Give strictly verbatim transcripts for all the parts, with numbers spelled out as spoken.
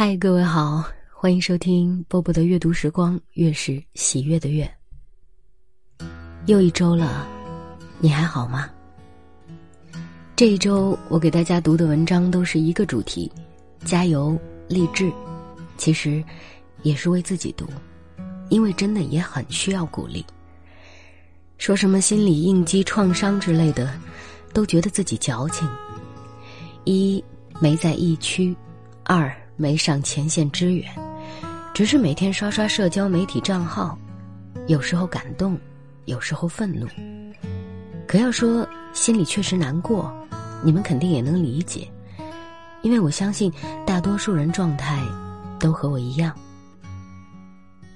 嗨，各位好，欢迎收听波波的阅读时光，月是喜悦的月。又一周了，你还好吗？这一周我给大家读的文章都是一个主题，加油励志，其实也是为自己读，因为真的也很需要鼓励。说什么心理应激创伤之类的，都觉得自己矫情。一，没在疫区；二，没上前线支援，只是每天刷刷社交媒体账号，有时候感动，有时候愤怒。可要说心里确实难过，你们肯定也能理解，因为我相信大多数人状态都和我一样。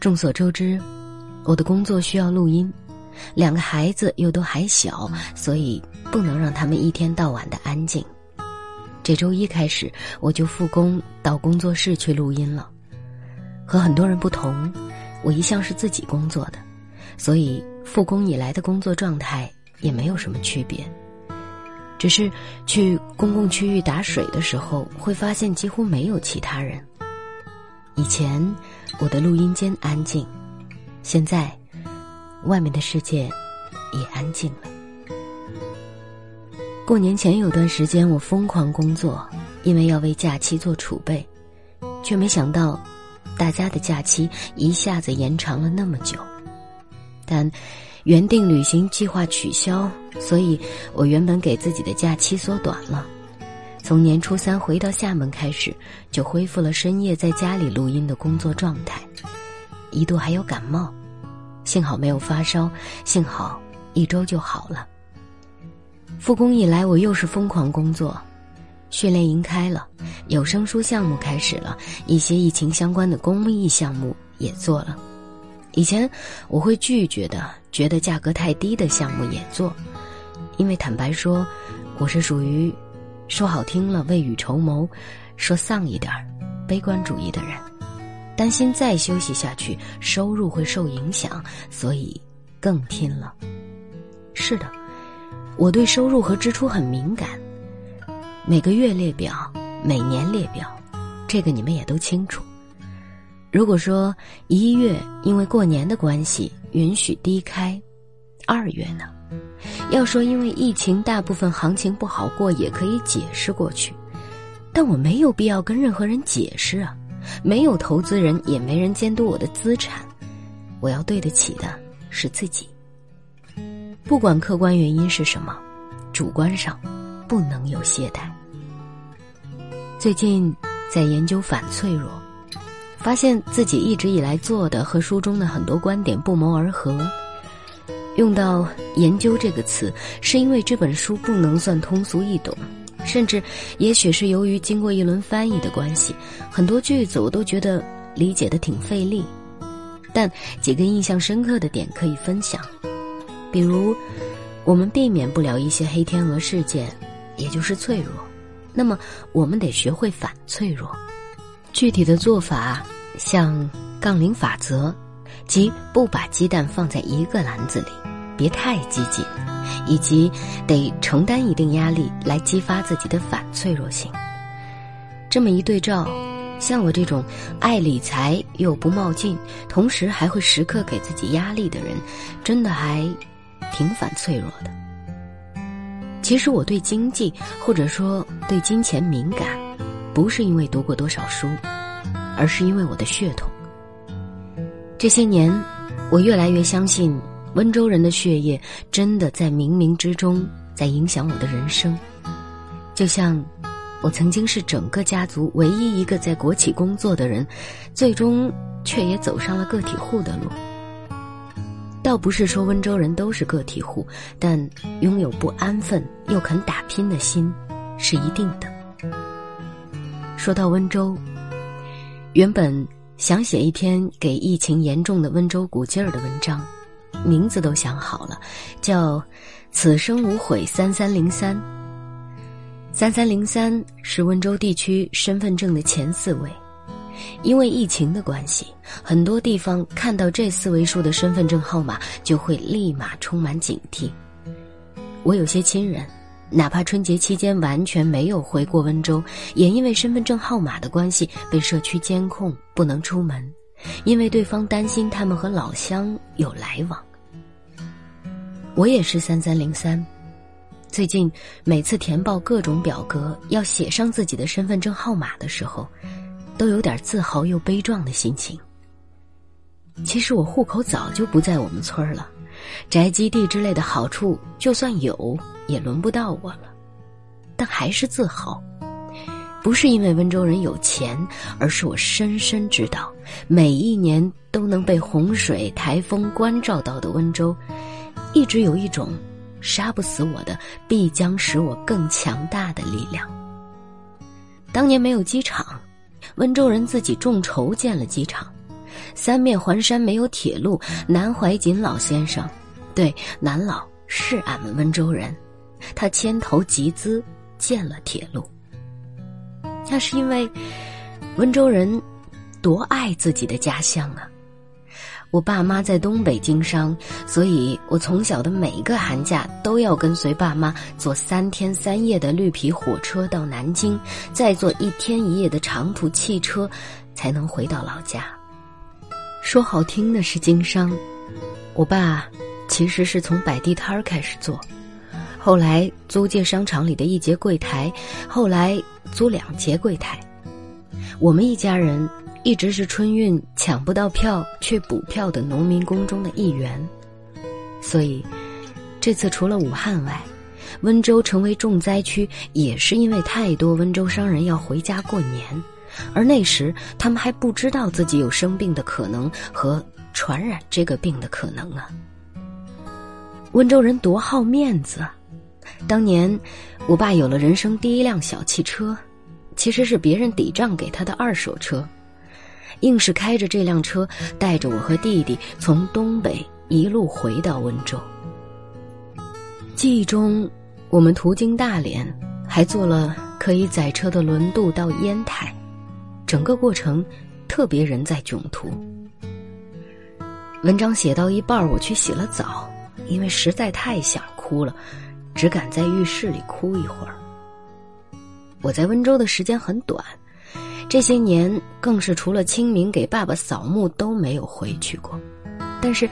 众所周知，我的工作需要录音，两个孩子又都还小，所以不能让他们一天到晚的安静。这周一开始，我就复工到工作室去录音了。和很多人不同，我一向是自己工作的，所以复工以来的工作状态也没有什么区别。只是去公共区域打水的时候，会发现几乎没有其他人。以前我的录音间安静，现在外面的世界也安静了。过年前有段时间我疯狂工作，因为要为假期做储备，却没想到大家的假期一下子延长了那么久。但原定旅行计划取消，所以我原本给自己的假期缩短了。从年初三回到厦门开始，就恢复了深夜在家里录音的工作状态，一度还有感冒，幸好没有发烧，幸好一周就好了。复工以来，我又是疯狂工作，训练营开了，有声书项目开始了，一些疫情相关的公益项目也做了。以前我会拒绝的，觉得价格太低的项目也做，因为坦白说，我是属于说好听了未雨绸缪，说丧一点悲观主义的人，担心再休息下去收入会受影响，所以更拼了。是的，我对收入和支出很敏感，每个月列表，每年列表，这个你们也都清楚。如果说一月因为过年的关系允许低开，二月呢？要说因为疫情大部分行情不好过，也可以解释过去，但我没有必要跟任何人解释啊，没有投资人，也没人监督我的资产，我要对得起的是自己。不管客观原因是什么，主观上不能有懈怠。最近在研究反脆弱，发现自己一直以来做的和书中的很多观点不谋而合。用到研究这个词，是因为这本书不能算通俗易懂，甚至也许是由于经过一轮翻译的关系，很多句子我都觉得理解得挺费力，但几个印象深刻的点可以分享。比如，我们避免不了一些黑天鹅事件，也就是脆弱，那么我们得学会反脆弱。具体的做法像杠铃法则，即不把鸡蛋放在一个篮子里，别太激进，以及得承担一定压力来激发自己的反脆弱性。这么一对照，像我这种爱理财又不冒进，同时还会时刻给自己压力的人，真的还挺反脆弱的。其实我对经济，或者说对金钱敏感，不是因为读过多少书，而是因为我的血统。这些年我越来越相信，温州人的血液真的在冥冥之中在影响我的人生。就像我曾经是整个家族唯一一个在国企工作的人，最终却也走上了个体户的路。倒不是说温州人都是个体户，但拥有不安分又肯打拼的心是一定的。说到温州，原本想写一篇给疫情严重的温州鼓劲儿的文章，名字都想好了，叫此生无悔三三零三。三三零三是温州地区身份证的前四位。因为疫情的关系，很多地方看到这四位数的身份证号码就会立马充满警惕。我有些亲人哪怕春节期间完全没有回过温州，也因为身份证号码的关系被社区监控，不能出门，因为对方担心他们和老乡有来往。我也是三三零三，最近每次填报各种表格要写上自己的身份证号码的时候，都有点自豪又悲壮的心情。其实我户口早就不在我们村了，宅基地之类的好处就算有也轮不到我了，但还是自豪。不是因为温州人有钱，而是我深深知道，每一年都能被洪水台风关照到的温州，一直有一种杀不死我的必将使我更强大的力量。当年没有机场，温州人自己众筹建了机场。三面环山没有铁路，南怀瑾老先生，对，南老是俺们温州人，他牵头集资建了铁路。那是因为温州人多爱自己的家乡啊！我爸妈在东北经商，所以我从小的每一个寒假都要跟随爸妈坐三天三夜的绿皮火车到南京，再坐一天一夜的长途汽车才能回到老家。说好听的是经商，我爸其实是从摆地摊开始做，后来租借商场里的一节柜台，后来租两节柜台。我们一家人一直是春运抢不到票却补票的农民工中的一员，所以这次除了武汉外，温州成为重灾区也是因为太多温州商人要回家过年，而那时他们还不知道自己有生病的可能和传染这个病的可能啊。温州人多好面子啊！当年我爸有了人生第一辆小汽车，其实是别人抵账给他的二手车，硬是开着这辆车带着我和弟弟从东北一路回到温州。记忆中我们途经大连，还坐了可以载车的轮渡到烟台，整个过程特别人在囧途。文章写到一半我去洗了澡，因为实在太想哭了，只敢在浴室里哭一会儿。我在温州的时间很短，这些年更是除了清明给爸爸扫墓都没有回去过，但是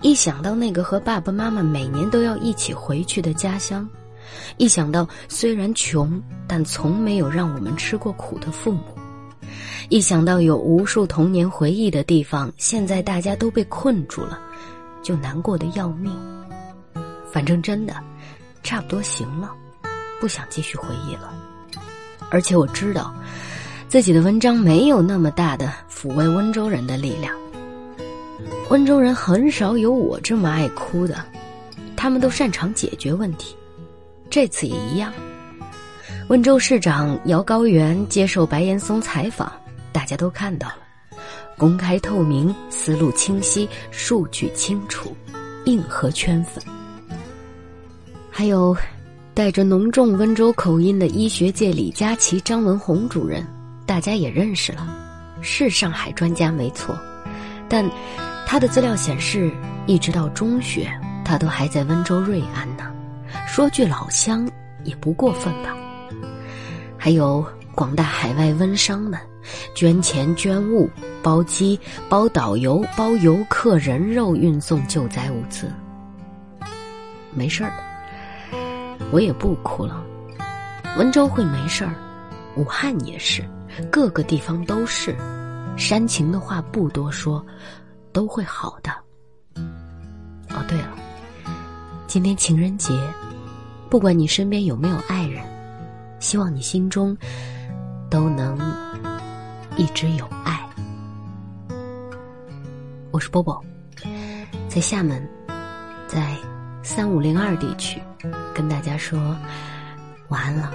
一想到那个和爸爸妈妈每年都要一起回去的家乡，一想到虽然穷但从没有让我们吃过苦的父母，一想到有无数童年回忆的地方现在大家都被困住了，就难过得要命。反正真的差不多行了，不想继续回忆了。而且我知道自己的文章没有那么大的抚慰温州人的力量，温州人很少有我这么爱哭的，他们都擅长解决问题，这次也一样。温州市长姚高原接受白岩松采访，大家都看到了，公开透明，思路清晰，数据清楚，硬核圈粉。还有带着浓重温州口音的医学界李佳琦、张文宏主任，大家也认识了，是上海专家没错，但他的资料显示一直到中学他都还在温州瑞安呢，说句老乡也不过分吧。还有广大海外温商们，捐钱捐物，包机包导游包游客，人肉运送救灾物资。没事儿，我也不哭了。温州会没事儿，武汉也是，各个地方都是，煽情的话不多说，都会好的。哦对了，今天情人节，不管你身边有没有爱人，希望你心中都能一直有爱。我是波波，在厦门，在三五零二地区跟大家说晚安了。